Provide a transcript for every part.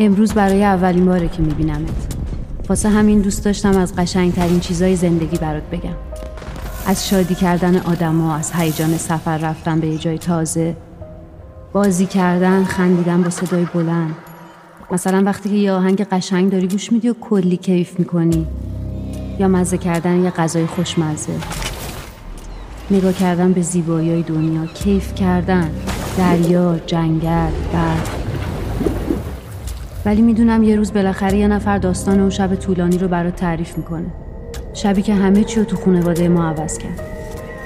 امروز برای اولین باره که میبینمت. واسه همین دوست داشتم از قشنگترین چیزای زندگی برات بگم. از شادی کردن آدما، از هیجان سفر رفتن به یه جای تازه، بازی کردن، خندیدن با صدای بلند. مثلا وقتی که یه آهنگ قشنگ داری گوش میدی و کلی کیف میکنی، یا مزه کردن یه غذای خوشمزه، نگاه کردن به زیبایی‌های دنیا، کیف کردن، دریا، جنگل، برف. ولی میدونم یه روز بالاخره یه نفر داستان اون شب طولانی رو برات تعریف میکنه. شبی که همه چی رو تو خانواده ما عوض کرد.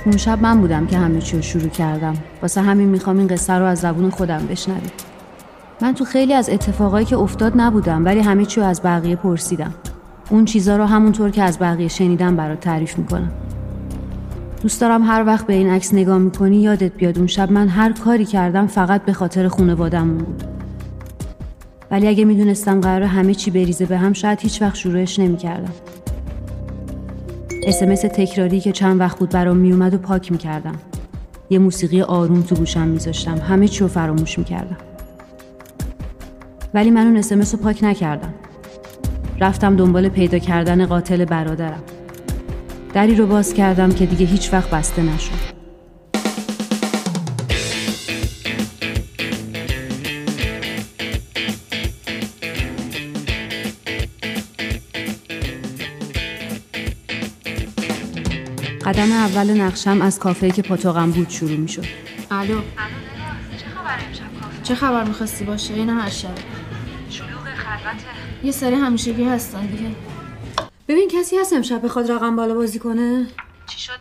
اون شب من بودم که همه چی رو شروع کردم. واسه همین میخوام این قصه رو از زبون خودم بشنوید. من تو خیلی از اتفاقایی که افتاد نبودم، ولی همه چی رو از بقیه پرسیدم. اون چیزا رو همونطور که از بقیه شنیدم برات تعریف میکنم. دوست دارم هر وقت به این عکس نگاه میکنی یادت بیاد اون شب من هر کاری کردم فقط به خاطر خانواده‌مون بود. ولی اگه میدونستم قراره همه چی بریزه به هم، شاید هیچ وقت شروعش نمیکردم. اسمس تکراری که چند وقت بود برام میومد و پاک میکردم. یه موسیقی آروم تو گوشم میذاشتم، همه چی رو فراموش میکردم. ولی من اون اسمس رو پاک نکردم. رفتم دنبال پیدا کردن قاتل برادرم. دری رو باز کردم که دیگه هیچ وقت بسته نشد. قدم اول نقشم از کافه‌ای که پاتوقم بود شروع می شد. الو دلاز، چه خبره امشب کافه؟ چه خبر میخواستی باشه؟ این هر شب شلوغ خلوته، یه سری همیشگی هستن دیگه. ببین کسی هست امشب بخواد رقم بالا بازی کنه؟ چی شده؟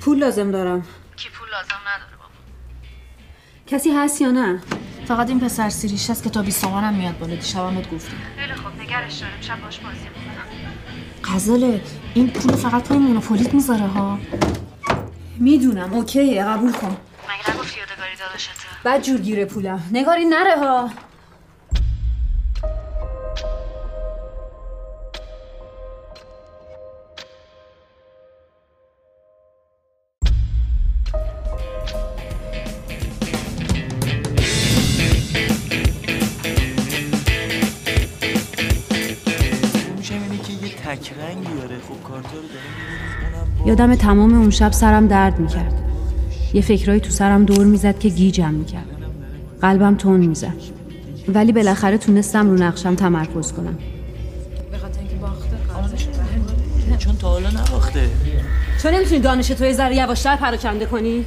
پول لازم دارم. کی پول لازم نداره بابا؟ کسی هست یا نه؟ فقط این پسر سیریش هست که تا 20 تومن هم میاد بالا، دیشبمت گفتم. خیلی خوب، نگرش دارم، شب باش بازی می‌کنم. غزاله این پول فقط پای مونوپولیت میذاره ها. میدونم، اوکیه، قبول کن. مگه نگفتی یادگاری داداشته؟ بعد جورگیره پولم، نگاری نره ها. یادم تمام اون شب سرم درد میکرد. یه فکرایی تو سرم دور میزد که گیجم میکرد. قلبم تون میزد. ولی بالاخره تونستم رو نقشم تمرکز کنم. به خاطر اینکه باخته قراره، چون تا حالا نباخته. چون نمیتونی دانش تو یه ذره یواشتر پراکنده کنی؟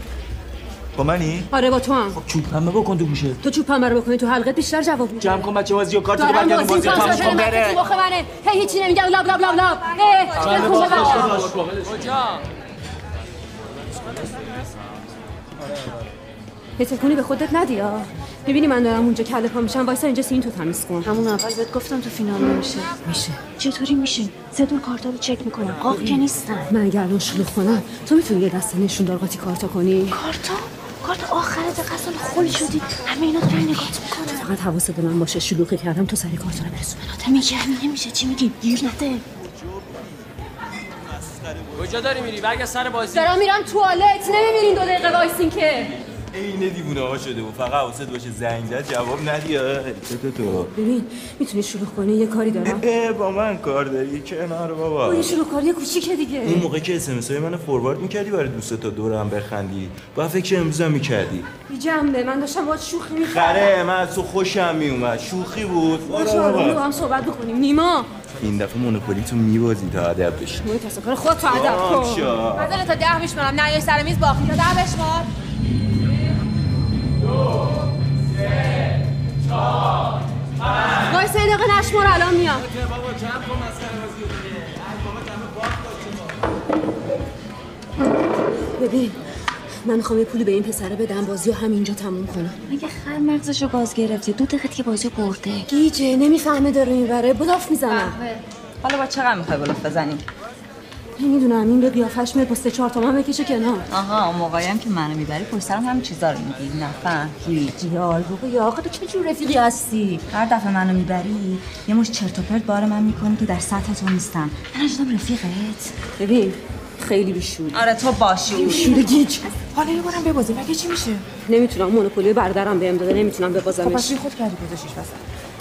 با منی؟ آره با تو هم. خب چوبم بکن تو گوشه. تو چوبم رو بکنی تو حلقت بیشتر جواب میده. جمع کن بچه‌ها بازیو کارت رو برگردون بازی تموم کن بره. تو مخ منه. هی هیچی نمیگم لاب لاب لاب لاب. هی تکونی به خودت ندی ها. می‌بینی من دارم اونجا کله پا میشم، وایسا اینجا سین تو تمیز کن. همون اول بهت گفتم تو فینال میشه. چطوری میشه؟ سه دور کارتا رو چک میکنم. قاق که نیستن. من اگه الان شلوغ کنم تو میتونی یه دسته نشون دارقاتی کارتا کنی. کارت آخره دقیقاً خول شدی. همه اینا دارن نگات میکنن. فقط حواست به من باشه، شلوغی کردم تو سری کارت رو برسون. نمیشه چی میگی؟ گیر نده. کجا داری میری؟ برگرد سر بازی. دارم میرم توالت. نمیبینین 2 دقیقه وایسین که. اینه دیوونه ها شده و فقط حواست باشه زنگ زد جواب ندی. تو ببین میتونی شروع کنی، یه کاری دارم. با من کار داری؟ کنار بابا. اون شروع کاری کوچیکه دیگه. اون موقع که اس ام اس های منو فوروارد می‌کردی برای دوست تا دورم بخندی، با فکر امروزم می‌کردی. بی جنبه من داشتم باهات شوخی می‌کردم. خره من از تو خوشم میومد، شوخی بود. برو هم صحبت بکنیم. نیما این دفعه مونوپولی تو می‌بازی تا ادب بشی. تو تاسفر خودت تو ادب کن. مثلا تا 10 میشمارم، نه یه سر میز باختی تا 10 بشمار. 2، 3، 4، 5. وای 3 دقیقه نشمار الان میام. بابا جمع کن مسخره بازیو دیگه. بابا دمه باخت داشت. ببین من میخوام یه پولی به این پسره بدم بازیو همینجا تموم کنم. مگه خر مغزشو گاز گرفتی؟ 2 دقیقه که بازیو برده. گیجه نمیفهمه داره میبره، بلاف میزنه. حالا با چقدر میخوای بلاف بزنی؟ نمیدونم این به قیافش میاد با 3-4 تومن بکشه کنار. آها اون موقعی هم که منو میبری پشت سرم همین چیزا رو میگی. نفهم هیچ یار بابا. یا آخه تو چه جور رفیقی هستی؟ هر دفعه منو میبری یه مش چرت و پرت بار من میکنی که در سطح تو نیستم. من شدم رفیقت. ببین خیلی بیشوری. آره تو باشی بیشوری گیج. حالا یه بارم ببازیم مگه چی میشه؟ نمیتونم، مونوپولی برادرم بهم داده، نمیتونم ببازمش. خب پس خود کردی گذاشتیش واسه.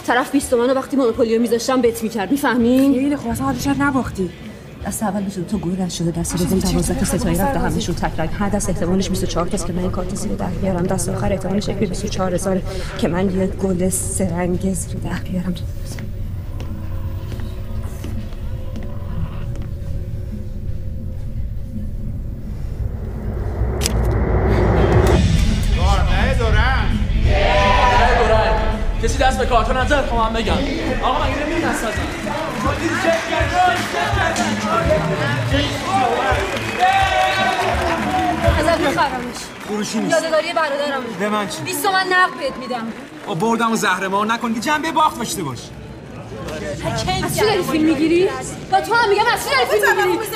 طرف 20 تومنو وقتی مونوپولیو میذاشتم بت میکرد، میفهمی؟ خیلی خوب، اصلا حالش نباختی. دست اول میشد تو گل نشده، دست دوم دوازده تا ستایی رفت همشون تک تک. هر دست احتمالش 24 تاست که من این کارت زیر ده بیارم. دست آخر احتمالش 24000 که من یه گل سرنگ زیر ده بیارم. کسی دست به کارتون نزد، خب من بگم آقا من گیره میرین دست نزد خودی چک کردن ازت میخرمش فروشی نیست، یادگاری برادرم به من چی؟ 20 تومن نقد بهت میدم. بردم و زهرمار نکن که جنبه باخت داشته باش. از چی داری فیلم میگیری؟ با تو هم میگم از چی داری فیلم میگیری؟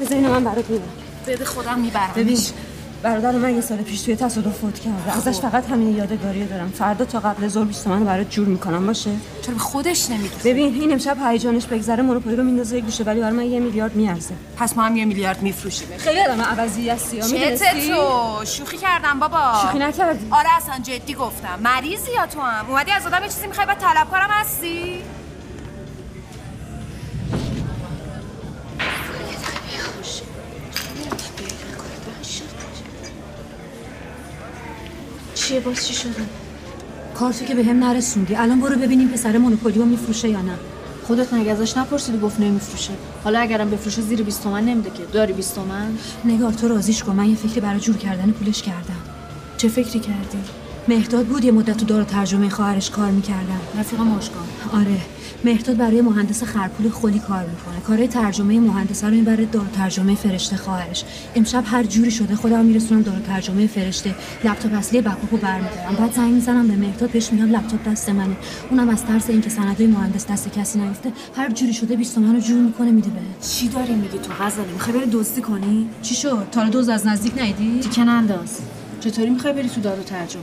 بذار اینو من برات میبرم، بده خودم میبرمش. برادر من یه سال پیش توی تصادف فوت کرده، ازش فقط همین یادگاری دارم. فردا تا قبل ظهر 20 تومن برات جور میکنم، باشه؟ چرا به خودش نمیگی؟ ببین این امشب هیجانش بگذره مونوپولی رو میندازه یک گوشه، ولی برای من 1 میلیارد میارزه. پس ما هم 1 میلیارد میفروشیم. خیلی آدم عوضی هستی، میدونی؟ تو شوخی کردم بابا. شوخی نکردی؟ آره اصلا جدی گفتم. مریضی یا تو هم؟ اومدی از آدم چیزی میخوای، بعد طلبکارم هستی؟ چیه باز چی شده؟ کارتو که به هم نرسوندی، الان برو ببینیم پسر مونوپولیو میفروشه یا نه. خودت مگه ازش نپرسیدی گفت نمیفروشه؟ حالا اگرم بفروشه زیر 20 تومن نمیده که. داری 20 تومن؟ نگار تو راضیش کن، من یه فکری برای جور کردن پولش کردم. چه فکری کردی؟ مهداد بود یه مدت تو دار ترجمه خواهرش کار میکردم، رفیق مشکان. آره مهداد برای مهندس خرپول خلی کار میکنه، کارهای ترجمه مهندس رو میبره دار ترجمه فرشته خواهرش. امشب هر جوری شده خودم میرسونم دار ترجمه فرشته، لپتاپ اصلی بکاپو برمیدارم، بعد زنگ میزنم به مهداد پیش میگم لپتاپ دست منه، اونم از ترس اینکه سندای مهندس دست کسی نیفته هر جوری شده 20 تومنو جور میکنه میده به. چی داری میگی تو غزالی؟ میخوای بری دزدی کنی؟ چی شد؟ تا دوز از نزدیک ندیدی؟ تیکه ننداز. چطوری میخوای بری تو دار ترجمه؟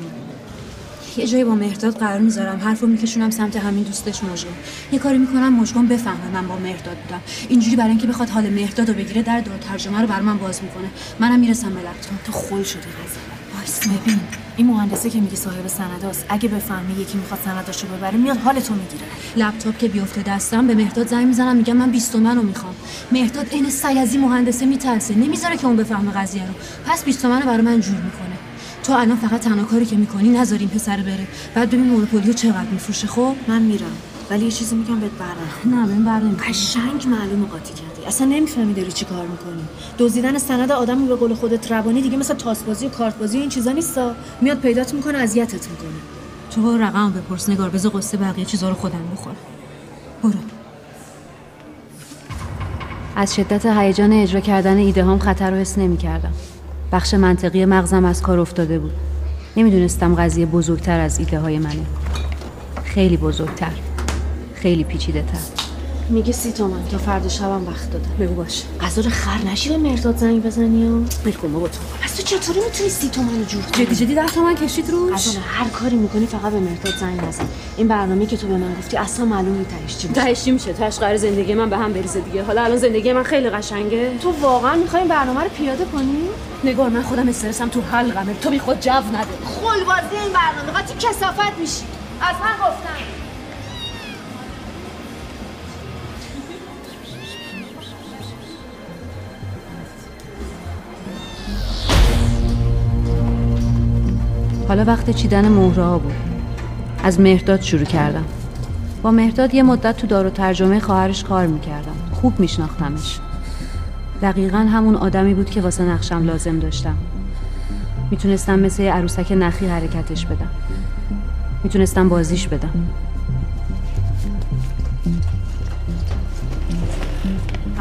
یه جایی با مهداد قرار میذارم، حرفو میکشونم سمت همین دوستش مژگان. یه کاری میکنم مژگان بفهمه من با مهداد بودم، اینجوری برای اینکه بخواد حال مهداد رو بگیره در دور ترجمه رو بر من باز میکنه، منم میرسم به لپتاپ. تو خول شده قضیه. وایس ببین این مهندسه که میگه صاحب سنداست، اگه بفهمه یکی میخواد سنداشو ببره میاد حالتو میگیره. لپتاپ که بیفته دستم به مهداد زنگ میزنم میگم من 20 تومن رو میخوام. مهداد عین سگ از این مهندسه میترسه، نمیذاره که اون بفهمه قضیه رو، پس 20 تومن رو برای من جور میکنه. تو الان فقط تنها کاری که میکنی نذاریم پسر بره، بعد ببین مونوپولیو چقدر میفروشه. خب من میرم، ولی یه چیزی میگم بهت برنخوره. نه ببین برنخوره. قشنگ معلومه قاطی کردی، اصلا نمیفهمی داری چی کار میکنی. دزدیدن سند آدمی به قول خودت روانی دیگه مثل تاسبازی و کارتبازی این چیزا نیستا، میاد پیدات میکنه اذیتت میکنه. تو برو رقم بپرس نگار، بذار قصه بقیه چیزا رو خودم بخورم. برو. از شدت هیجان اجرا کردن ایدهام خطر رو حس نمیکردم. بخش منطقی مغزم از کار افتاده بود. نمیدونستم قضیه بزرگتر از ایده های منه. خیلی بزرگتر. خیلی پیچیده تر. میگه 30 تومن تا فردا شبم وقت دادم. بگو باشه. قزار خر نشی به مرداد زنگ بزنی ها؟ بگو ما با تو. پس تو چطوری میتونی 30 تومن جور کنی؟ جدی 10 تومن کشید روش؟ قزار هر کاری میکنی فقط به مرداد زنگ نزن. این برنامه‌ای که تو به من گفتی اصلا معلوم نیست تهش چی میشه. تهش چی میشه؟ تهش قرار زندگی من به هم بریزه دیگه. حالا الان زندگی من خیلی قشنگه. تو واقعا میخوای این برنامه رو پیاده کنی؟ نگار من خودم استرسم تو حلقمه، تو بی خود جو نده. خلبازی این برنامه قاطی کثافت میشی. از من گفتم. حالا وقت چیدن مهره‌ها بود. از مهرداد شروع کردم. با مهرداد یه مدت تو دار و ترجمه خواهرش کار میکردم، خوب میشناختمش. دقیقاً همون آدمی بود که واسه نقشم لازم داشتم. میتونستم مثل عروسک نخی حرکتش بدم، میتونستم بازیش بدم.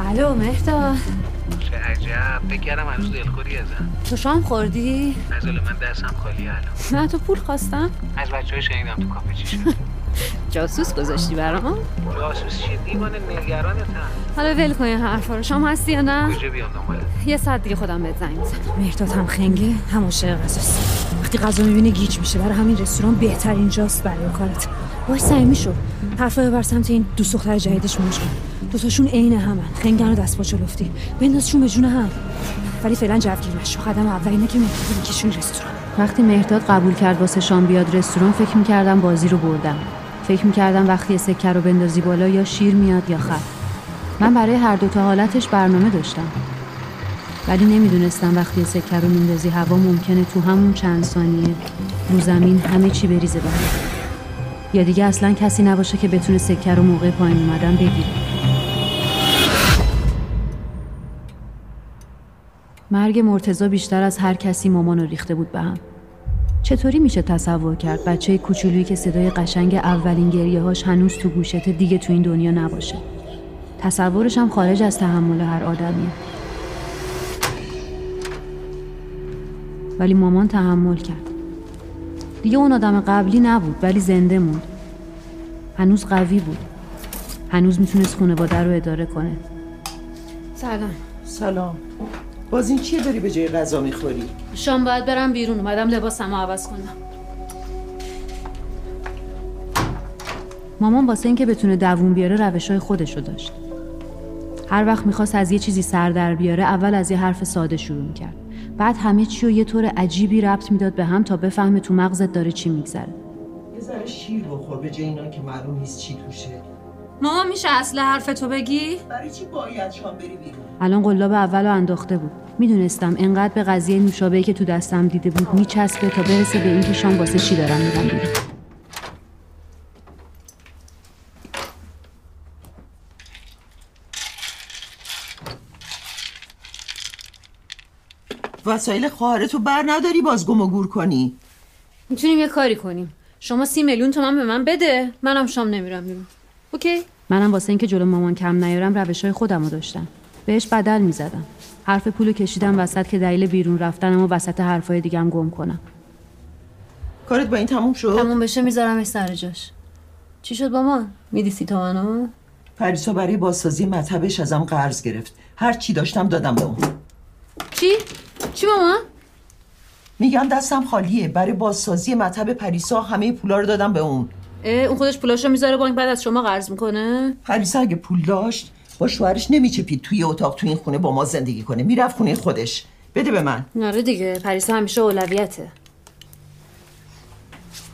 الو مهرداد. چه عجب، فکر کردم هنوز دلخوری ازم. تو شام خوردی؟ عزل من دستم خالیه الان. نه تو پول خواستم؟ از بچه‌ها شنیدم تو کافه چی شد. جاسوس گذاشتی برام؟ جاسوس چی؟ دیوانه نگرانتم. حالا ول کن این حرفا رو، شام هستی یا نه؟ کجا بیام دنبالت؟ یه ساعت دیگه خودم بهت زنگ میزنم. مهرداد هم خنگه، هم عاشق غذاست. وقتی غذا میبینه گیج میشه، برای همین رستوران بهتر اینجاست برای کارت. وای صمیمی شو. حرفا ببر سمت این دو دختر جدیدش مشکل. دوتاشون عین همن، خنگن و دست پا چلفتی، بندازشون به جون هم. ولی فعلا جوگیر نشو، قدم اول اینه که میتونی بکشون رستوران. وقتی مهرداد قبول کرد واسه شام بیاد رستوران، فکر می‌کردم بازی رو بردم. فکر می‌کردم وقتی سکه رو بندازی بالا یا شیر میاد یا خط. من برای هر دو تا حالتش برنامه داشتم، ولی نمیدونستم وقتی سکه رو میندازی هوا ممکنه تو همون چند ثانیه رو زمین همه چی بریزه به هم، یا دیگه اصلا کسی نباشه که بتونه سکه رو موقع پایین اومدن بگیره. مرگ مرتضی بیشتر از هر کسی مامانو ریخته بود به هم. چطوری میشه تصور کرد بچه کوچولویی که صدای قشنگ اولین گریه‌هاش هنوز تو گوشت دیگه تو این دنیا نباشه؟ تصورش هم خارج از تحمل هر آدمیه. ولی مامان تحمل کرد. دیگه اون آدم قبلی نبود، ولی زنده موند. هنوز قوی بود. هنوز میتونست خانواده رو اداره کنه. سلام. باز این چیه داری به جای غذا میخوری؟ شام باید برم بیرون، اومدم لباسمو عوض کنم. مامان واسه این که بتونه دووم بیاره روشای خودشو داشت. هر وقت میخواست از یه چیزی سر در بیاره، اول از یه حرف ساده شروع میکرد، بعد همه چی رو یه طور عجیبی ربط میداد به هم تا بفهمه تو مغزت داره چی میگذره. یه ذره شیر بخور به جای اینا که معلوم نیست چی توشه. مامان میشه اصل حرفتو بگی؟ برای چی باید شام بری بیرون؟ الان قلاب اولو انداخته بود. میدونستم انقدر به قضیه نوشابه‌ای که تو دستم دیده بود میچسبه تا برسه به اینکه شام واسه چی دارم میرم بیرون. وسایل خواهر تو بر نداری باز گم و گور کنی؟ میتونیم یه کاری کنیم. شما 30 میلیون تومان به من بده، منم شام نمیرم بیرون. اوکی؟ منم واسه اینکه جلو مامان کم نیارم روشای خودمو داشتم. بهش بدل میزدم. حرف پولو کشیدم وسط که دلیل بیرون رفتنمو وسط حرفای دیگم گم کنم. کارت با این تموم شد؟ تموم بشه میذارمش سر جاش. چی شد مامان؟ میدی 30 تومنو؟ پریسا برای بازسازی مطبش ازم قرض گرفت. هر چی داشتم دادم به اون. چی مامان؟ میگم دستم خالیه، برای بازسازی مطب پریسا همه پولا رو دادم به اون. اون خودش پولاشو میذاره بانک بعد از شما قرض میکنه؟ پریسا اگه پول داشت با شوهرش نمیچپید توی اتاق تو این خونه با ما زندگی کنه، میرفت خونه خودش. بده به من. نره دیگه، پریسا همیشه اولویته.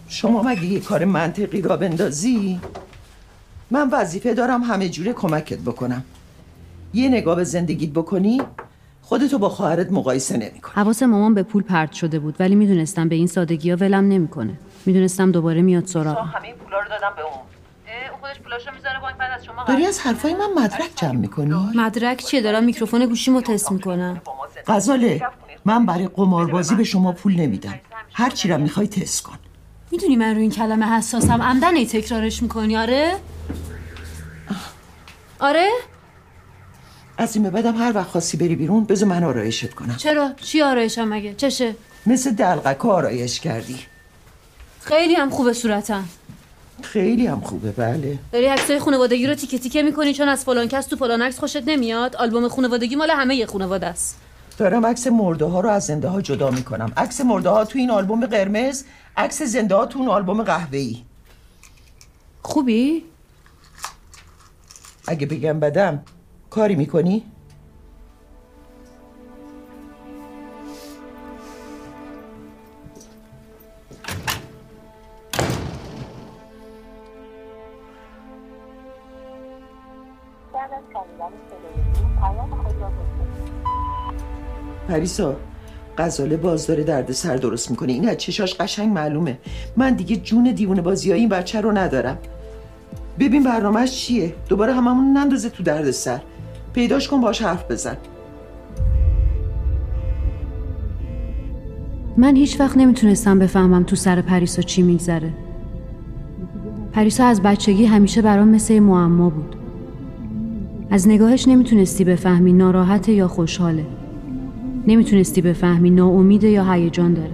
شما مگه یه کار منطقی را بندازی؟ من وظیفه دارم همه جوره کمکت بکنم. یه نگاه به زندگیت بکنی، خودتو با خواهرت مقایسه نمی‌کنی. حواس مامان به پول پرت شده بود، ولی میدونستم به این سادگی‌ها ولم نمی‌کنه. میدونستم دوباره میاد سراغ. همه پولا رو دادم به اون. اون خودش پولاشو میذاره بانک بعد از شما. داری از حرفای من مدرک جمع می‌کنی؟ مدرک چیه؟ دارم میکروفون گوشیمو تست می‌کنم. غزاله، من برای قماربازی به شما پول نمیدم. هر چی را می‌خوای تست کن. میدونی من رو این کلمه حساسم. عمدن ای تکرارش می‌کنی. آره؟ از این به بعدم هر وقت خواستی بری بیرون بذار من آرایشت کنم. چرا؟ چی آرایشم مگه؟ چشه؟ مثل دلقک آرایش کردی. خیلی هم خوبه صورتم. خیلی هم خوبه، بله. داری عکسای خانوادگی رو تیکه تیکه می‌کنی چون از فلان کس تو فلان عکس خوشت نمیاد. آلبوم خانوادگی مال همه ی خانواده است. دارم عکس مرده‌ها رو از زنده‌ها جدا می‌کنم. عکس مرده‌ها تو این آلبوم قرمز، عکس زنده‌ها تو اون آلبوم قهوه‌ای. خوبی؟ اگه بگم بدم کاری میکنی؟ پریسا، غزاله باز داره درد سر درست میکنه. این از چشاش قشنگ معلومه. من دیگه جون دیوونه بازی های این بچه رو ندارم. ببین برنامه‌اش چیه؟ دوباره هممون نندازه تو درد سر. پیداش کن، باش حرف بزن. من هیچ وقت نمیتونستم بفهمم تو سر پریسا چی میگذره. پریسا از بچگی همیشه برام مثل معما بود. از نگاهش نمیتونستی بفهمی ناراحته یا خوشحاله. نمیتونستی بفهمی ناامیده یا هیجان داره.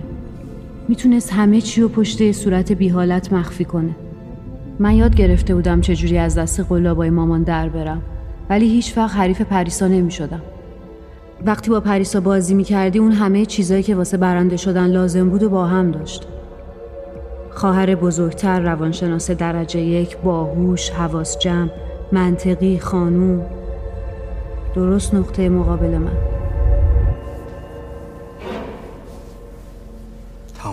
میتونست همه چی رو پشت صورت بی‌حالت مخفی کنه. من یاد گرفته بودم چجوری از دست قلابای مامان در برم، ولی هیچ وقت حریف پریسا نمی شدم. وقتی با پریسا بازی می کردی اون همه چیزایی که واسه برنده شدن لازم بود و با هم داشت. خواهر بزرگتر، روانشناس درجه 1، باهوش، حواس جمع، منطقی، خانوم. درست نقطه مقابل من.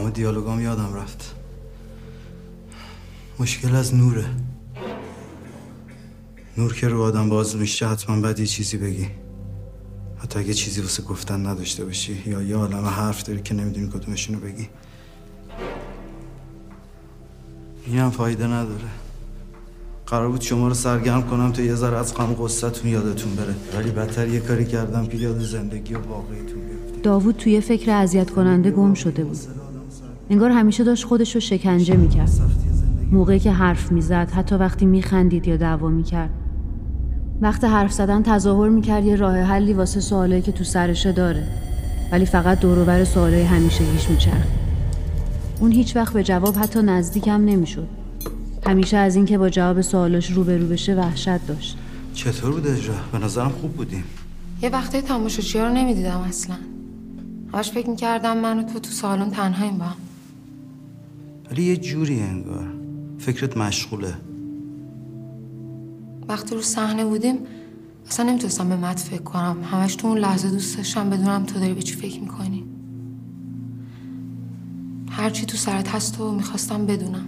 همه دیالوگام یادم رفت. مشکل از نوره. نور که رو آدم باز میشه حتما بعد یه چیزی بگی، حتی اگه چیزی واسه گفتن نداشته باشی یا یه عالمه حرف داری که نمیدونی کدومشونو بگی. اینم فایده نداره. قرار بود شما رو سرگرم کنم تا یه ذره از غم و غصه‌تون یادتون بره، ولی بدتر یه کاری کردم که یاد زندگی و واقعیتون بیفته. داوود توی فکر اذیت کننده گم شده بود. انگار همیشه داشت خودش رو شکنجه میکرد. موقعی که حرف میزد، حتی وقتی میخندید یا دعوا میکرد. وقت حرف زدن تظاهر میکرد یه راه حلی واسه سوالایی که تو سرشه داره، ولی فقط دور و بر سوالای همیشگیش میچرخید. اون هیچ وقت به جواب حتی نزدیکم نمیشد. همیشه از این که با جواب سوالاش روبرو بشه وحشت داشت. چطور بود اجرا؟ به نظرم خوب بودیم. یه وقتای تماشاچی‌ها رو نمیدیدم اصلا. همش فکر میکردم من و تو سالن تنهاییم با هم. ولی یه جوری انگار فکرت مشغوله. وقتی رو صحنه بودیم اصلا نمیتونستم به متن فکر کنم. همش تو اون لحظه دوست داشتم بدونم تو داری به چی فکر میکنی. هر چی تو سرت هست تو میخواستم بدونم.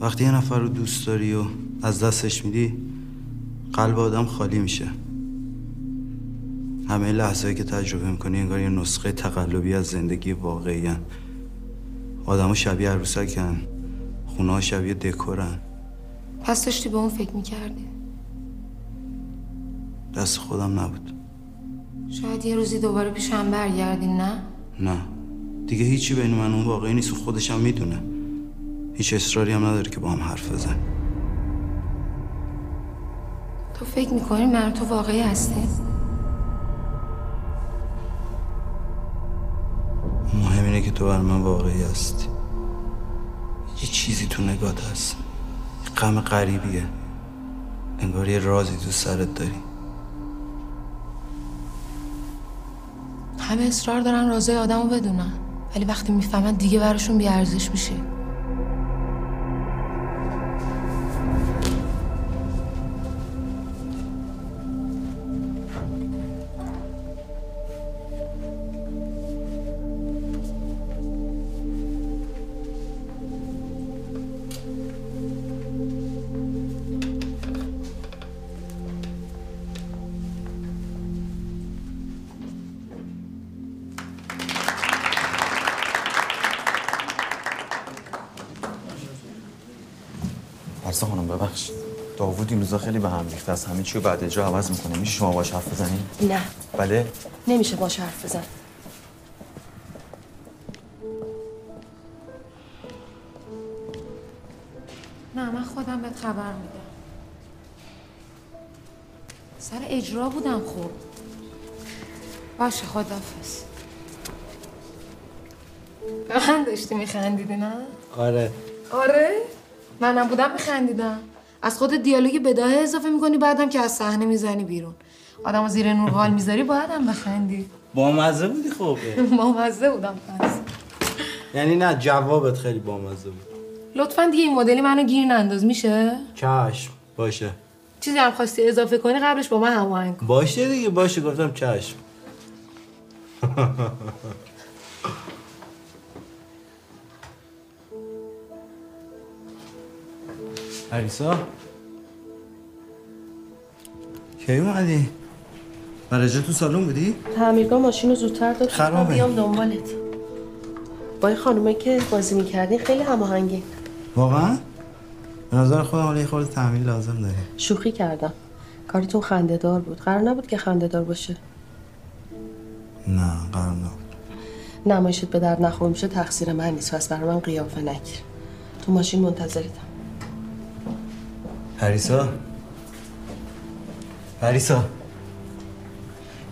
وقتی یه نفر رو دوست داری و از دستش میدی قلب آدم خالی میشه. همه لحظه‌ای که تجربه میکنی انگار یه نسخه تقلبی از زندگی واقعی هن. آدم ها شبیه عروسک هن. خونه ها شبیه دکور هن. پس داشتی به اون فکر میکردی؟ دست خودم نبود. شاید یه روزی دوباره پیش هم برگردی. نه دیگه هیچی بین من اون واقعی نیست و خودشم میدونه. هیچ اصراری هم نداره که با هم حرف بزن. تو فکر میکنی من تو واقعی هستی؟ مهم اینه که تو بر من واقعی هستی. یه چیزی تو نگات هست، یه غم غریبیه، انگار یه رازی تو سرت داری. همه اصرار دارن رازای آدمو بدونن، ولی وقتی میفهمن دیگه براشون بیارزش میشه. این روزا خیلی به هم ریخته است. همه چی رو بعد اجرا عوض میکنه. میشه شما باش حرف بزنی؟ نه. بله؟ نمیشه باش حرف بزن. نه من خودم بهت خبر میدم. سر اجرا بودم. خوب باشه خداحافظ. به من داشتی میخندیدی نه؟ آره؟ منم بودم میخندیدم. از خود دیالوگ بداهه اضافه میکنی، بعدم که از صحنه میزنی بیرون. آدمو زیر نور حال میذاری، بعدم بخندی. بامزه بودی. خوبه. بامزه بودم پس. یعنی نه، جوابت خیلی بامزه بود. لطفاً دیگه این مدلی منو گیر ننداز میشه؟ چشم. باشه. چیزی هم خواستی اضافه کنی قبلش با من هماهنگ کن. باشه دیگه. باشه گفتم چشم. عریسا کی اومدی؟ برجا تو سالن بودی؟ تعمیرگاه ماشینو زودتر داد خراب بیام دنبالت. با این خانومه که بازی می‌کردین خیلی هماهنگین. واقعا؟ به نظر خودم الان یه خورده تعمیر لازم داری. شوخی کردم. کارتون خنده‌دار بود. قرار نبود که خنده‌دار باشه. نه قرار نبود. نمایشت به درد نخور میشه تقصیر من نیست. پس برام قیافه نگیر. تو ماشین منتظرتم. پریسا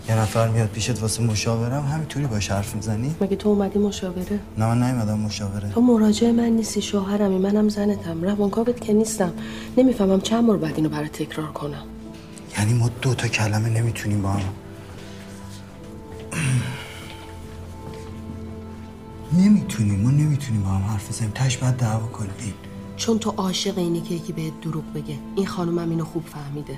یه نفر میاد پیشت واسه مشاورم، همینطوری باش حرف میزنی؟ مگه تو اومدی مشاوره؟ نه من نیومدم مشاوره. تو مراجع من نیستی، شوهرمی. منم زنتم، روانکاوت که نیستم. نمیفهمم چند بار بعد اینو برات تکرار کنم. یعنی ما دو تا کلمه نمیتونیم با هم. ما نمیتونیم با هم حرف بزنیم. تاش بعد دعوا کنیم. چون تو عاشق اینی که یکی بهت دروغ بگه. این خانومم اینو خوب فهمیده.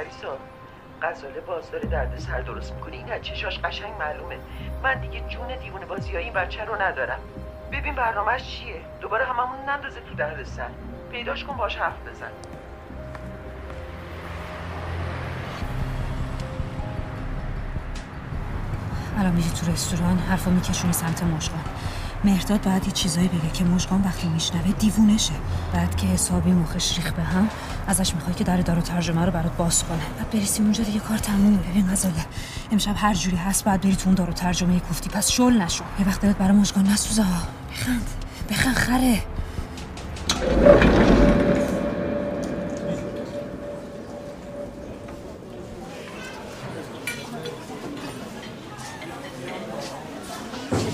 پریسا، غزاله بازدار دردسر درست میکنه. این از چشاش قشنگ معلومه. من دیگه جون دیوونه بازیای این بچه رو ندارم. ببین برنامه‌اش چیه؟ دوباره هممون نندازه تو دردسر. پیداش کن باش حرف بزن. الان میری تو رستوران، حرفو میکشونی سمت مشقان. مهرداد باید یه چیزایی بگه که مشقان وقتی میشنوه دیوونشه. بعد که حسابی مخش ریخ به هم، ازش میخوای که در دارو ترجمه رو برات باز کنه. بعد برسیم اونجا دیگه کار تمومه. ببین غزاله، امشب هر جوری هست باید بری تو اون دارو ترجمه کوفتی. پس شل نشو. یه وقت دلت برای مشقان نسوزه ها. بخند خره.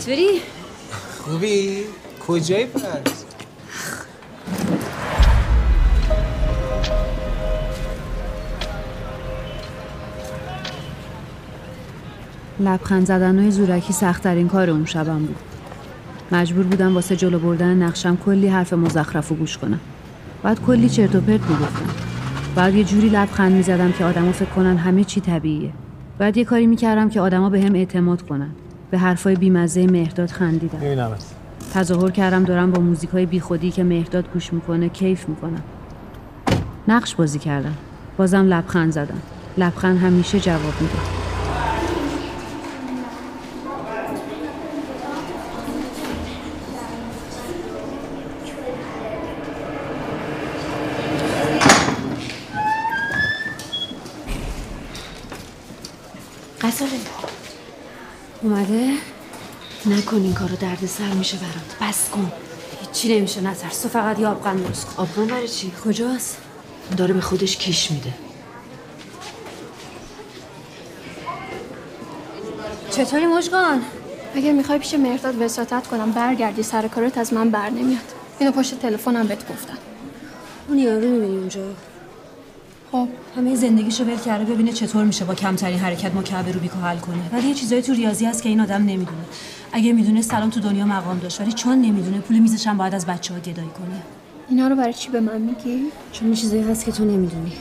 چطوری؟ خوبی؟ کجایی پس؟ لبخند زدنهای زورکی سخت‌ترین کار اون شبم بود. مجبور بودم واسه جلو بردن نقشم کلی حرف مزخرفو گوش کنم. بعد کلی چرت و پرت میگفتم. بعد یه جوری لبخند میزدم که آدما فکر کنن همه چی طبیعیه. بعد یه کاری میکردم که آدما بهم اعتماد کنن. به حرفای بیمزه مهرداد خندیدم. میبینمت. تظاهر کردم دارم با موزیکای بیخودی که مهرداد گوش میکنه کیف میکنم. نقش بازی کردم. بازم لبخند زدم. لبخند همیشه جواب میده. اومده؟ نکن این کارو، دردسر میشه برات. بس کن. هیچی نمیشه نترس. تو فقط یه آبغن درست کن. آبغن برای چی؟ کجاست؟ داره به خودش کیش میده. چطوری مژگان؟ اگه میخوای پیش مهرداد وساطت کنم برگردی سر کارت از من بر نمیاد. اینو پشت تلفنم بهت گفتن. اون یارو میبینی اونجا؟ خب همه زندگیشو ول کرده ببینه چطور میشه با کمترین حرکت مکعب روبیکو حل کنه. ولی یه چیزایی تو ریاضی هست که این آدم نمیدونه. اگه میدونه سلام تو دنیا مقام داشت، ولی چون نمیدونه پول میزش هم باید از بچه‌ها گدایی کنه. اینا رو برای چی به من میگی؟ چون چیزایی هست که تو نمیدونی.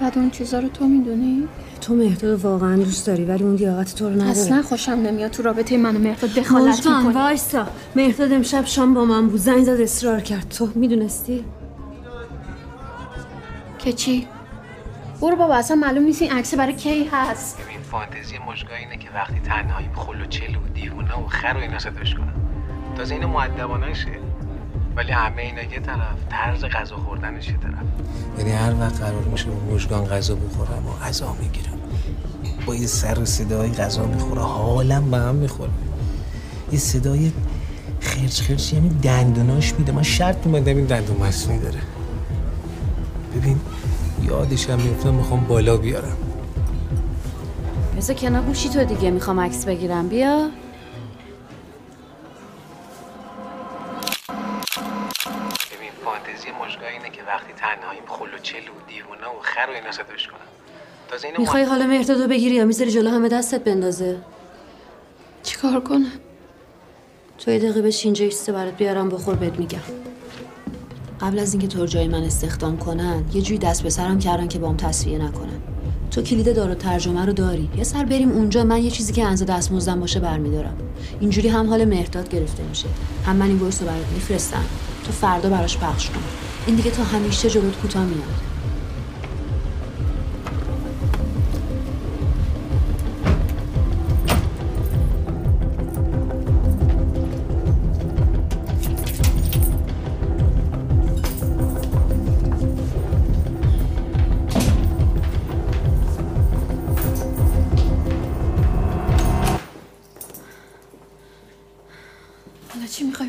بعد اون چیزا رو تو میدونی؟ تو مهرداد واقعا دوست داری ولی اون دیاقت تو رو نداره. اصلا خوشم نمیاد تو رابطه من و مهرداد دخالت کنی. وایسا، مهرداد امشب شام با من بود. زنگ زد اصرار کرد. تو میدونستی؟ که چی؟ برو بابا اصلا معلوم نیست این عکس برای کی هست. ببین فانتزی مژگان اینه که وقتی تنهایی خل و چل و دیوونه و خر و اینا صداش کنن. تازه اینو مؤدبانه شه. ولی همه اینا یه طرف، طرز غذا خوردنش یه طرف. یعنی هر وقت قرار میشه با مژگان غذا بخورم و غذا میگیرم. با این سر و صدای غذا میخوره، حالم به هم میخوره. این صدای خرچ خرچ یعنی دندوناش میده. من شرط می‌بندم این دندون مصنوعی داره. ببین یادش هم میفتم میخوام بالا بیارم. بذار کنار گوشی تو دیگه، میخوام عکس بگیرم. بیا ببین فانتزی مژگان اینه که وقتی تنهاییم خل و چل و دیوونه و خر و اینا صداش کنم. تازه اینو میخوای حالا مهردادو بگیری یا میذاری جلو همه دستت بندازه؟ چیکار کنم؟ تو یه دقیقه بشین اینجا ایسته برات بیارم بخور بهت میگم. قبل از اینکه تو جای من استخدام کنن یه جوری دست به سرم کردن که باهم تسویه نکنن. تو کلید دارو ترجمه رو داری، یه سر بریم اونجا. من یه چیزی که انزه دستمزدم باشه برمیدارم. اینجوری هم حال مهرداد گرفته میشه، هم من این وایس رو برات میفرستم تو فردا براش پخش کن. این دیگه تا همیشه جلوت کوتاه میاد.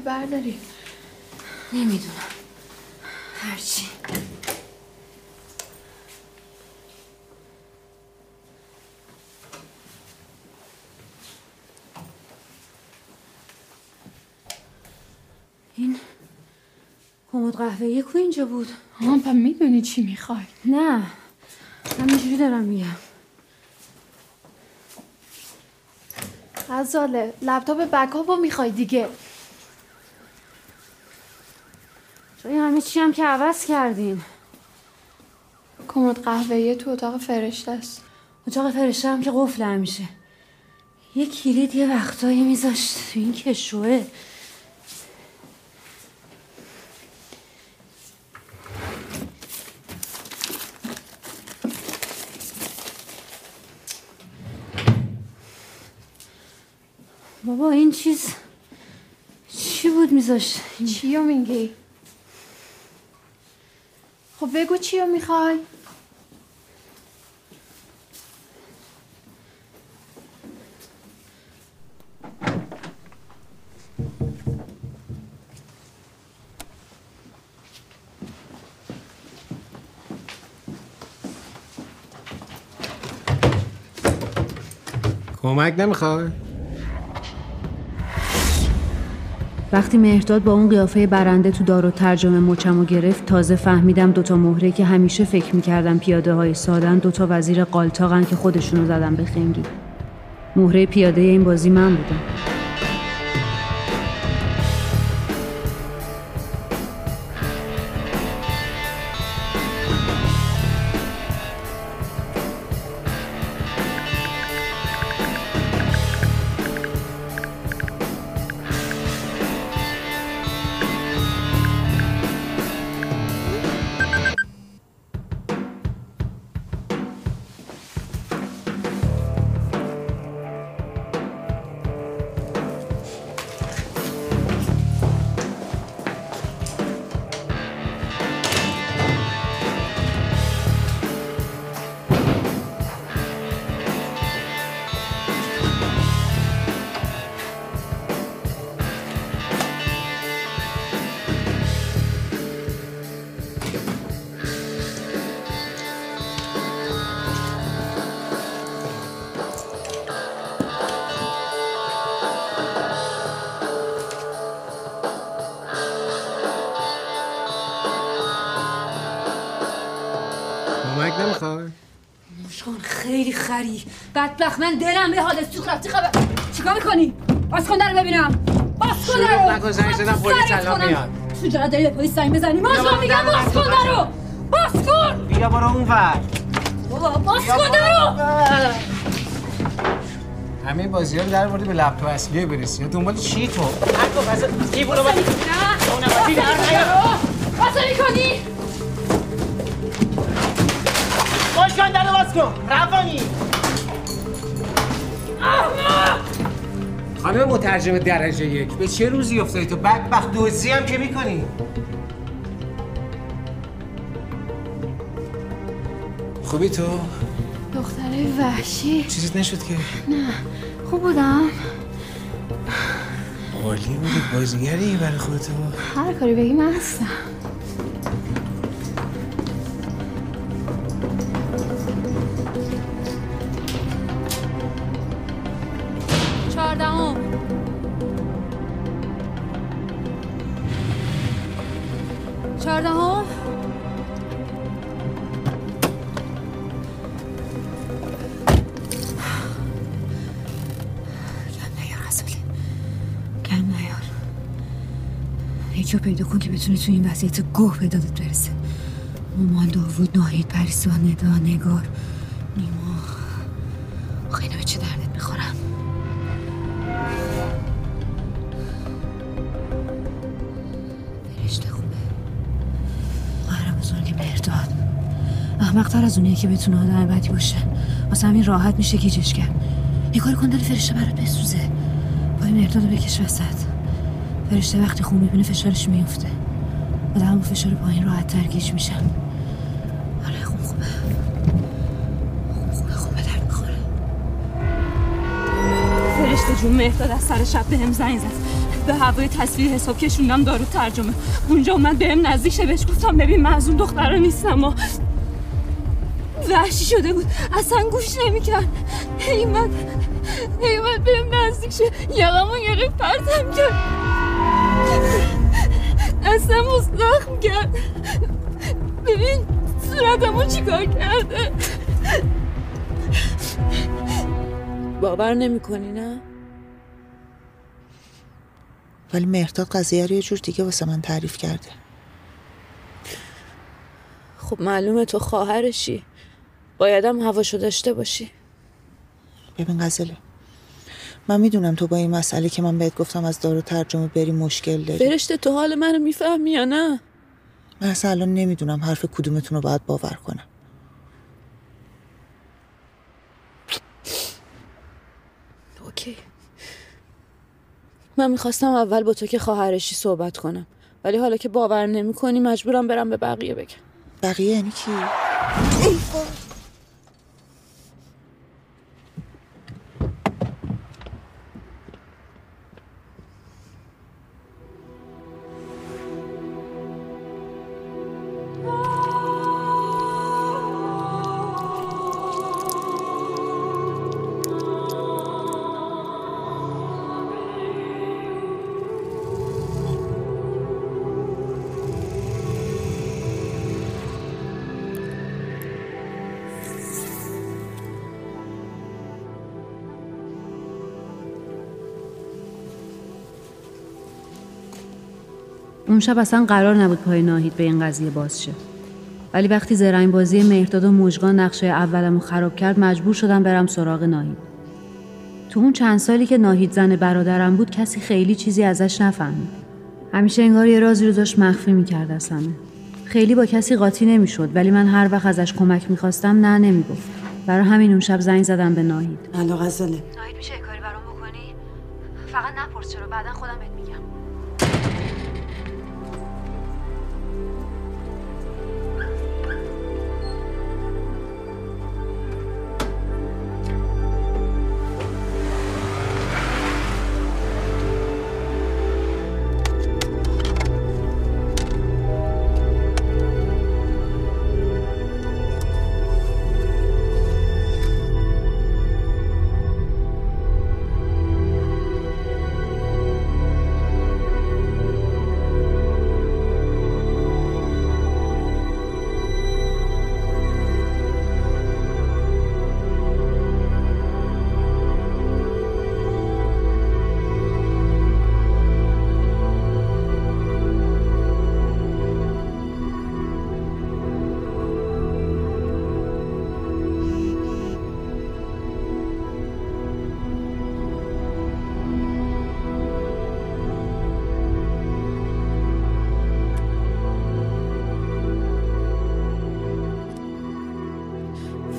برداری؟ نمیدونم، هرچی. این کمد قهوه‌ای کو اینجا بود؟ هم پا میدونی چی میخوای؟ نه همینجوری دارم میگم. غزاله لپتاپ بکاپو میخوای دیگه؟ چون همه چی هم که عوض کردین. کمد قهوه‌ای تو اتاق فرشته است. اتاق فرشته هم که قفل همیشه. یه کلید یه وقتایی میذاشت تو این کشوه. بابا این چیز چی بود میذاشت؟ چیو میگی؟ خب بگو چیو میخوای؟ کمک نمیخوای؟ وقتی مهرداد با اون قیافه برنده تو دار و ترجمه مچمو گرفت تازه فهمیدم دوتا مهره که همیشه فکر میکردم پیاده های سادن دوتا وزیر قالتاقن که خودشونو زدن به خنگی. مهره پیاده این بازی من بودم. بدبخت من دلم به حال سوخ رفتی. خبر چیکار میکنی؟ باز کن در ببینم. باز کن در رو. زنگ زدم پلیس الان میاد. تو چرا داری به پلیس زنگ میزنی؟ ماجرا میگم باز کن در رو. باز کن. بیا برو اونور. بابا باز کن در رو. همه بازی‌ها رو در آوردی به لپتاپ اصلی برسی. دنبال چی تو؟ حقو واسه کی برو بابا. اونم واسه در رو. واسه میکنی؟ باز کن در رو باز کن. روانی. خانم مترجم درجه یک به چه روزی افتادی تو؟ بدبخت دوزی هم که میکنی؟ خوبی تو؟ دختره وحشی چیزیت نشد که؟ نه خوب بودم. عالی بودی، بازیگری برای خودتو. هر کاری بگی من هستم. پیدا کن که بتونه تو این وضعیت گوه به دادت برسه. مومان، داوود، ناهید، پریسا، ندا، نگار، نیما. آخه اینا به چه دردت میخورم؟ فرشته خوبه. قهر بزرگی مرداد احمق‌تر از اونیه که بتونه آدم بدی باشه. واسه همین راحت میشه گیجش کرد. یه کاری کن دل فرشته برات بسوزه. پای مرداد رو بکش وسط. فرشته وقتی خون میبینه فشارش میفته. آدم با فشار پایین راحت تر گیج میشن. آره خون خوبه. خون به درد میخوره. فرشته جون، مهرداد از سر شب بهم زنگ زد. به هوای تصویر حساب کشوندم دارو ترجمه. اونجا اومد بهم نزدیک شه. بهش گفتم ببین من از اون دخترا نیستم. وحشی شده بود. اصلا گوش نمیکرد. هی من بهم نزدیک شه. یقم پرتم کرد. اصلا مستخم کرد. ببین صورتمو چیکار کرده. باور نمی کنی نه؟ ولی مهرداد قضیه رو یه جور دیگه واسه من تعریف کرده. خب معلومه تو خواهرشی، بایدم هواشو داشته باشی. ببین غزله، من میدونم تو با این مسئله که من بهت گفتم از دارو ترجمه بری مشکل داری. فرشته تو حال منو میفهمی یا نه؟ من اصلا الان نمیدونم حرف کدومتون رو باید باور کنم. اوکی. من میخواستم اول با تو که خواهرشی صحبت کنم، ولی حالا که باور نمی کنی مجبورم برم به بقیه بگم. بقیه یعنی کی؟ اون شب اصلا قرار نبود پای ناهید به این قضیه باز شه، ولی وقتی زرنگ بازی مهرداد و مژگان نقشه اولمو خراب کرد مجبور شدم برم سراغ ناهید. تو اون چند سالی که ناهید زن برادرم بود کسی خیلی چیزی ازش نفهمید. همیشه انگار یه رازی رو داشت مخفی می‌کرد از همه. خیلی با کسی قاطی نمی‌شد، ولی من هر وقت ازش کمک می‌خواستم نه نمی‌گفت. برای همین اون شب زنگ زدم به ناهید. الو غزاله، ناهید میشه کاری برام بکنی؟ فقط نپرس چرا، بعداً خودم بهت میگم.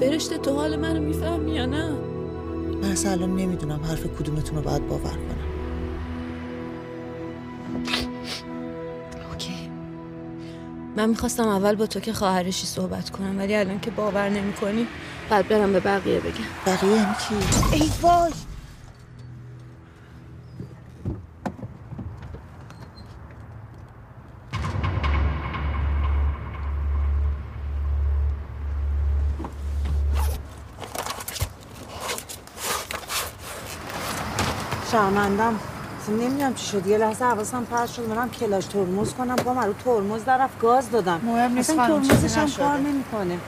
فرشته تو حال منو میفهمی یا نه؟ من اصلا الان نمیدونم حرف کدومتون رو باید باور کنم. اوکی. من میخواستم اول با تو که خواهرشی صحبت کنم، ولی الان که باور نمی کنی باید برم به بقیه بگم. بقیه یعنی کی؟ ای وای! شرمندم، نمیدونم چی شد. یه لحظه حواسم پرت شد منم کلاش ترمز کنم، با من رو ترمز درف گاز دادم. مهم نیست، ترمزش هم کار نمیکنه.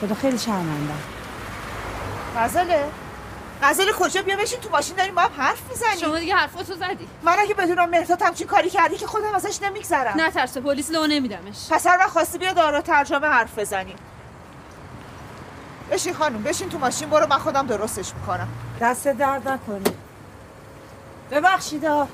خدا خیلی شرمندم. غزاله کجا؟ بیا بشین تو ماشین، داریم با هم حرف میزنیم. شما دیگه حرفاتو زدی. من اگه بدونم مهرداد همچین کاری کردی که خودم ازش نمیگذرم. نه ترس، پلیس لو نمیدمش. پس هر وقت خواستی بیا دارو ترجمه حرف بزنیم. بشین خانم، بشین تو ماشین، برو من خودم درستش میکنم. دست درد نکنه. ببخشید ها.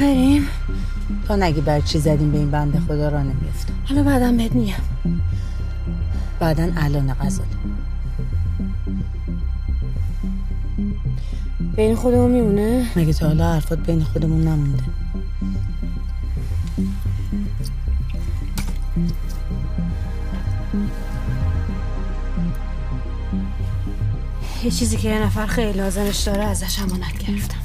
بریم تا نگی بر چی زدیم به این بنده خدا را نمیفتم. حالا بعدم بهت میگم. بعداً الان غزاله بین خودمون میمونه. مگه تا حالا حرفات بین خودمون نمونده؟ یه چیزی که یه نفر خیلی لازمش داره ازش امانت گرفتم.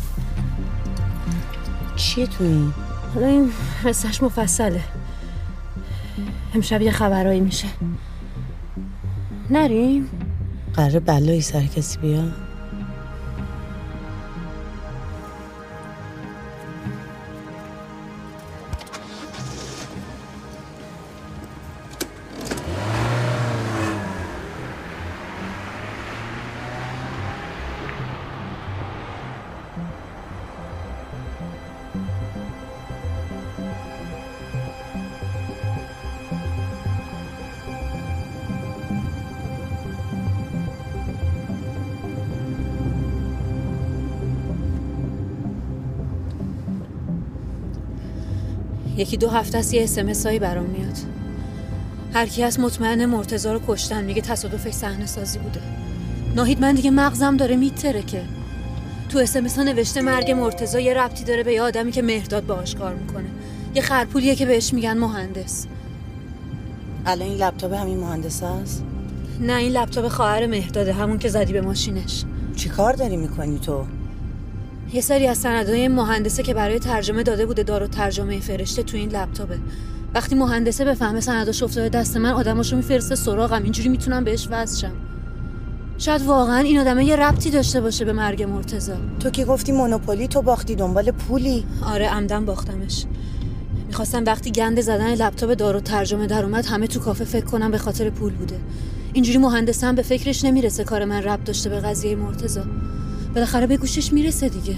چیه تو این؟ حالا این قصه‌اش مفصله. امشب یه خبرایی میشه. نریم؟ قراره بلایی سر کسی بیا. یکی دو هفته است یه اسمس هایی برام میاد. هر کی هست مطمئنه مرتضی رو کشتن، میگه تصادفش صحنه سازی بوده. ناهید من دیگه مغزم داره میترکه. تو اسمس ها نوشته مرگ مرتضی یه ربطی داره به یه آدمی که مهرداد باهاش کار میکنه. یه خرپولیه که بهش میگن مهندس. الان این لپتاپ همین مهندس هست؟ نه، این لپتاپ خواهر مهرداده، همون که زدی به ماشینش. چیکار داری میکنی تو؟ یه سری از سندهای مهندسه که برای ترجمه داده بوده دارو ترجمه فرشته تو این لپتاپه. وقتی مهندسه بفهمه سنداش افتاده دست من، آدماشو میفرسته سراغم، اینجوری میتونم بهش وصل شم. شاید واقعا این آدمه یه ربطی داشته باشه به مرگ مرتضی. تو که گفتی مونوپولی تو باختی، دنبال پولی. آره عمدن باختمش. میخواستم وقتی گند زدن لپتاپ دارو ترجمه در اومد همه تو کافه فکر کنم به خاطر پول بوده. اینجوری مهندسم به فکرش نمیرسه کار من ربط داشته به قضیه مرتضی. بالاخره به گوشش میرسه دیگه.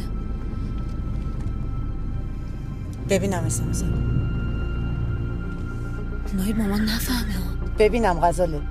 ببینم اسمسه. ناهید مامان نفهمه. ببینم غزاله.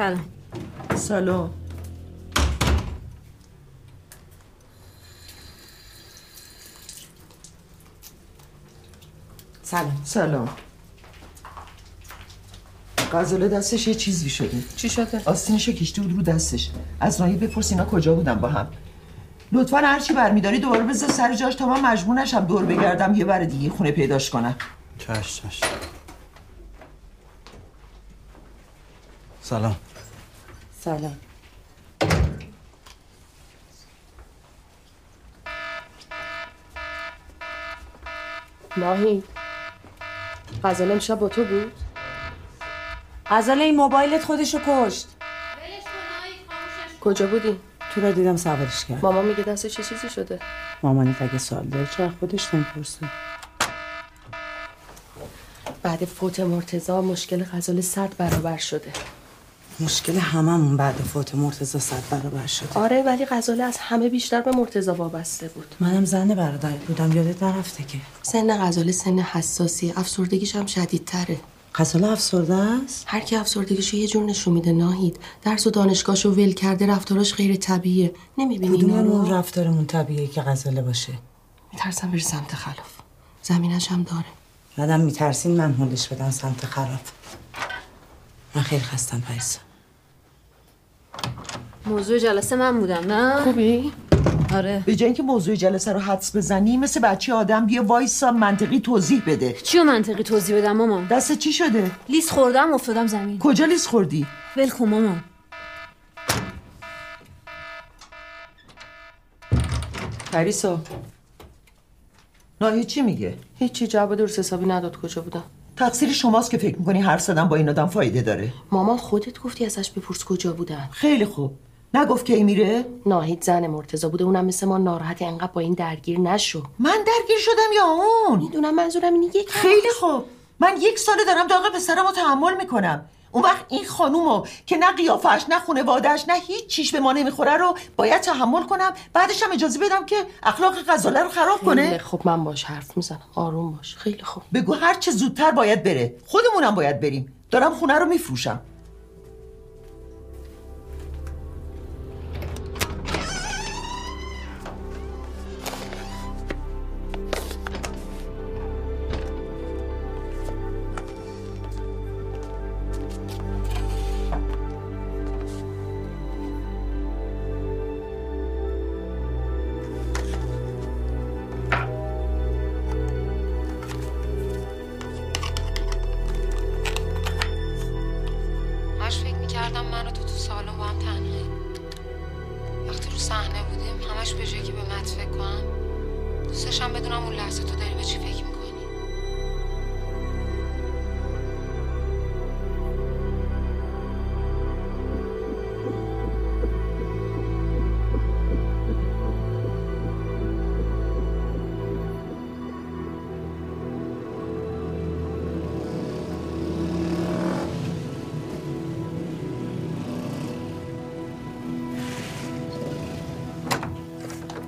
سلام. سلام. سلام. سلام. غزاله دستش یه چیزی شده. چی شده؟ آستینشو کشته بود رو دستش. از ناهید بپرس اینا کجا بودن با هم. لطفاً هر چی برمی‌داری دوباره بذار سر جاش تا من مجبور نشم دور بگردم یه بار دیگه خونه پیداش کنم. چش چش. سلام. سلام. ماهی، غزاله امشب با تو بود؟ غزاله این موبایلت خودشو کشت. کجا بودی؟ تو را دیدم سوارش کرد. مامان میگه دست چه چیزی شده؟ مامانت اگه سوال داره چرا خودش نمیپرسه؟ بعد فوت مرتضی مشکل غزاله 100 برابر شده. مشکل هممون بعد فوت مرتضی 100 برابر شده. آره ولی غزاله از همه بیشتر به مرتضی وابسته بود. منم زن برادرت بودم، یادت نرفته که. سن غزاله سن حساسی، افسردگیش هم شدیدتره. غزاله افسرده است؟ هر کی افسردگیشو یه جور نشون میده ناهید. درس و دانشگاهشو ول کرده، رفتاراش غیر طبیعیه. نمیبینی اینا رو؟ اون رفتارمون طبیعیه که غزاله باشه. میترسم بری سمت خلاف. زمینش هم داره. بعدم میترسین من هولش بدم سمت خراب. من خیلی خستم پریسا. موضوع جلسه من بودم، نه؟ خوبی؟ آره. به جای اینکه موضوع جلسه رو حدس بزنی مثل بچه آدم بیا وایسا منطقی توضیح بده. چیو منطقی توضیح بدم مامان؟ دست چی شده؟ لیس خوردم افتادم زمین. کجا لیس خوردی؟ ول کن مامان. پریسا ناهید چی میگه؟ هیچی، جواب درست حسابی نداد کجا بودم. تقصیر شماست که فکر میکنی حرف زدن با این آدم فایده داره. مامان خودت گفتی ازش بپرس کجا بودن. خیلی خوب. نگفت کی میره؟ ناهید زن مرتضی بوده، اونم مثل ما ناراحت، انقدر با این درگیر نشو. من درگیر شدم یا اون؟ میدونم، منظورم اینه. یک خیلی خوب. من 1 ساله دارم داغ پسرمو تحمل میکنم. اون وقت این خانومو که نه قیافش نه خانواده‌اش نه هیچ چیش به ما نمیخوره رو باید تحمل کنم، بعدش هم اجازه بدم که اخلاق غزاله رو خراب کنه؟ خب من باش حرف میزنم، آروم باش. خیلی خوب. بگو هر چه زودتر باید بره، خودمونم باید بریم. دارم خونه رو میفروشم.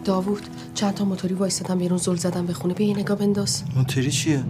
داوود چند تا موتوری وایستادن بیرون، زل زدن به خونه. بیا یه نگاه بنداز. موتوری چیه؟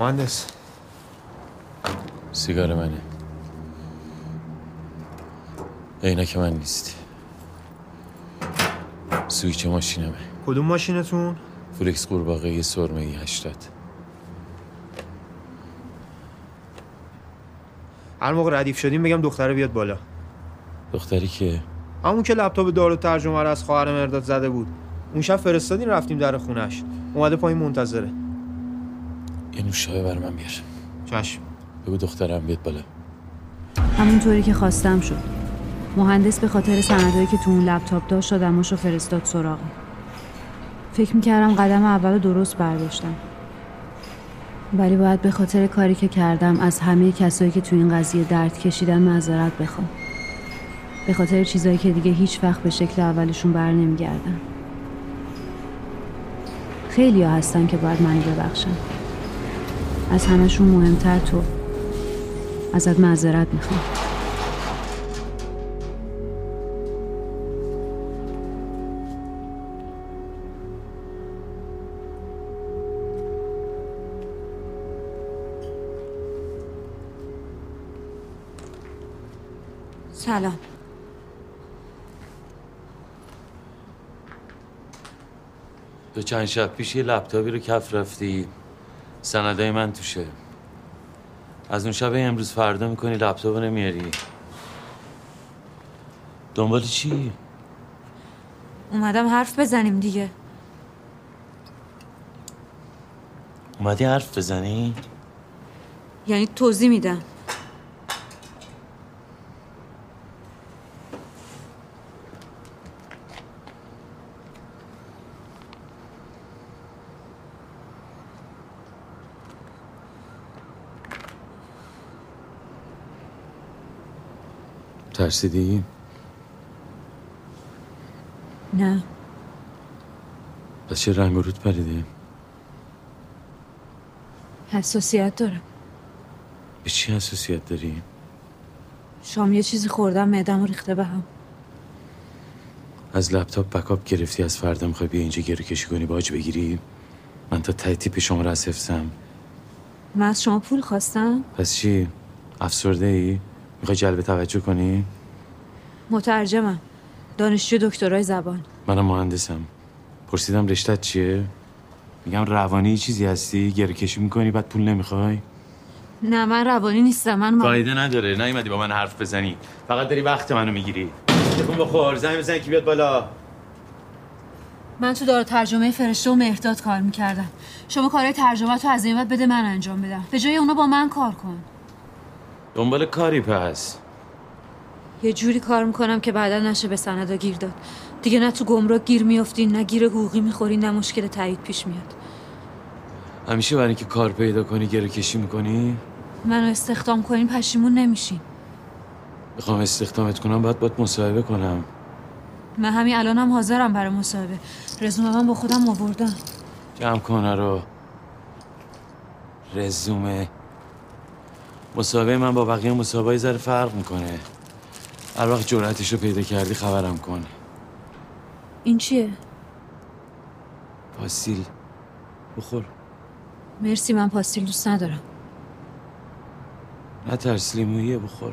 مهندس سیگار منه، عینک من نیست، سویچ ماشینمه. کدوم ماشینتون؟ فولکس قورباغه سرمه‌ای 80. هر موقع ردیف شدیم بگم دختره بیاد بالا. دختری که همون که لپتاپ دارو ترجمه رو از خواهر مرداد زده بود اون شب فرستادین رفتیم در خونش، اومده پایین منتظره. یه نوشابه برام بیار. چشم. بگو دخترم بیاد بالا. همونطوری که خواستم شد. مهندس به خاطر سندایی که تو اون لپتاپ داشت آدماشو فرستاد سراغه. فکر میکردم قدم اولو درست برداشتم، ولی باید به خاطر کاری که کردم از همه کسایی که تو این قضیه درد کشیدن معذرت بخوام، به خاطر چیزایی که دیگه هیچ وقت به شکل اولشون بر نمیگردن. خیلی ها هستن که باید منو ببخشن، از همهشون مهمتر تو. ازت معذرت میخوام. سلام. تو چند شب پیش یه لپتاپی رو کف رفتی، سندای من توشه. از اون شب امروز فردا میکنی لپتاپ رو نمیاری. دنبال چی؟ اومدم حرف بزنیم دیگه. اومدی حرف بزنی؟ یعنی توضیح میدم. ترسیدی؟ نه. پس چه رنگ رود پریده؟ حساسیت دارم. به چی حساسیت داری؟ شام یه چیزی خوردم معده‌مو ریخته به هم. از لپتاپ بکاپ گرفتی، از فردا میخوای بیا اینجا گرو کشی کنی باج بگیری؟ من تا ته تیپ شما رو از حفظم. من از شما پول خواستم؟ پس چی؟ افسرده ای؟ میخوای جلب توجه کنی؟ مترجمم، دانشجو دکترای زبان. منم مهندسم. پرسیدم رشتت چیه؟ میگم روانی چیزی هستی؟ گرکشی میکنی بعد پول نمیخوای؟ نه من روانی نیستم. من فایده نداره، نیومدی با من حرف بزنی، فقط داری وقت منو میگیری. تلفن بخور، زنگ بزن که بیاد بالا. من تو دارو ترجمه فرشته و مهرداد کار میکردم. شما کارهای ترجمه تو از این وقت بده من انجام بدم، به جای اونا با من کار کن. دنبال کاری پس؟ یه جوری کار میکنم که بعدا نشه به سندا گیر داد. دیگه نه تو گمرک گیر میافتین، نه گیر حقوقی میخورین، نه مشکل تایید پیش میاد. همیشه برای اینکه کار پیدا کنی گره کشی میکنی؟ منو استخدام کنین پشیمون نمیشین. بخوام استخدامت کنم باید مصاحبه کنم. من همین الانم حاضرم برای مصاحبه. رزومه من با خودم آوردم. جمع کنه رو. رزومه. مصاحبه من با بقیه مصاحبه‌ای ذره فرق میکنه. هر وقت جرأتش رو پیدا کردی خبرم کن. این چیه؟ پاستیل بخور. مرسی من پاستیل دوست ندارم. نه ترس، لیمویه بخور.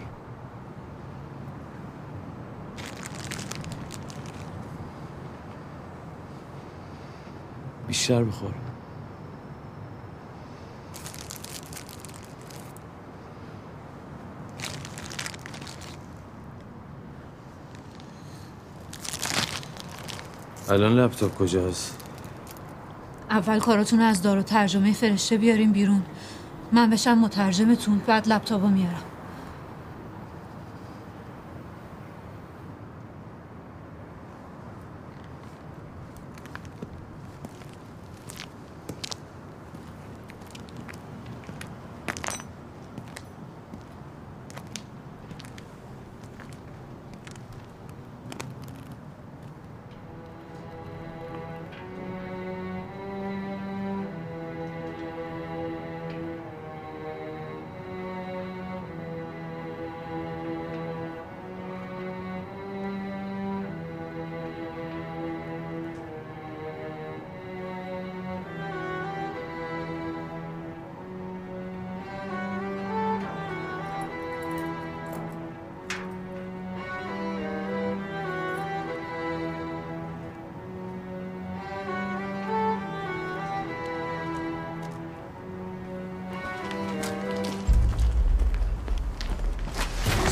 بیشتر بخور. الان لپتاپ کجاست؟ اول کاراتون رو از دارو ترجمه فرشته بیاریم بیرون، من بشم مترجمتون، بعد لپتاپو میارم.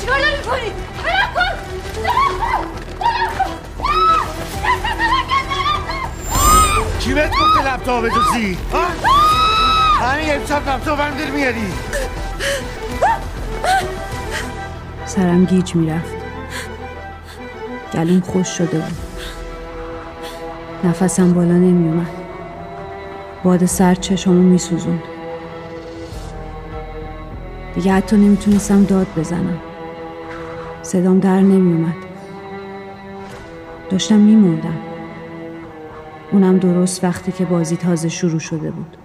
چیکار داری می‌کنی؟ برم کن! کی بهت گفته لپتاپ بدوزی؟ همین امشب لپتاپ هم دل میاری. سرم گیج میرفت. گلوم خوش شده بود. نفسم بالا نمیومد. باد سرد چشامو میسوزوند. دیگه حتی نمیتونستم داد بزنم. صدام در نمیومد. داشتم میمردم. اونم درست وقتی که بازی تازه شروع شده بود.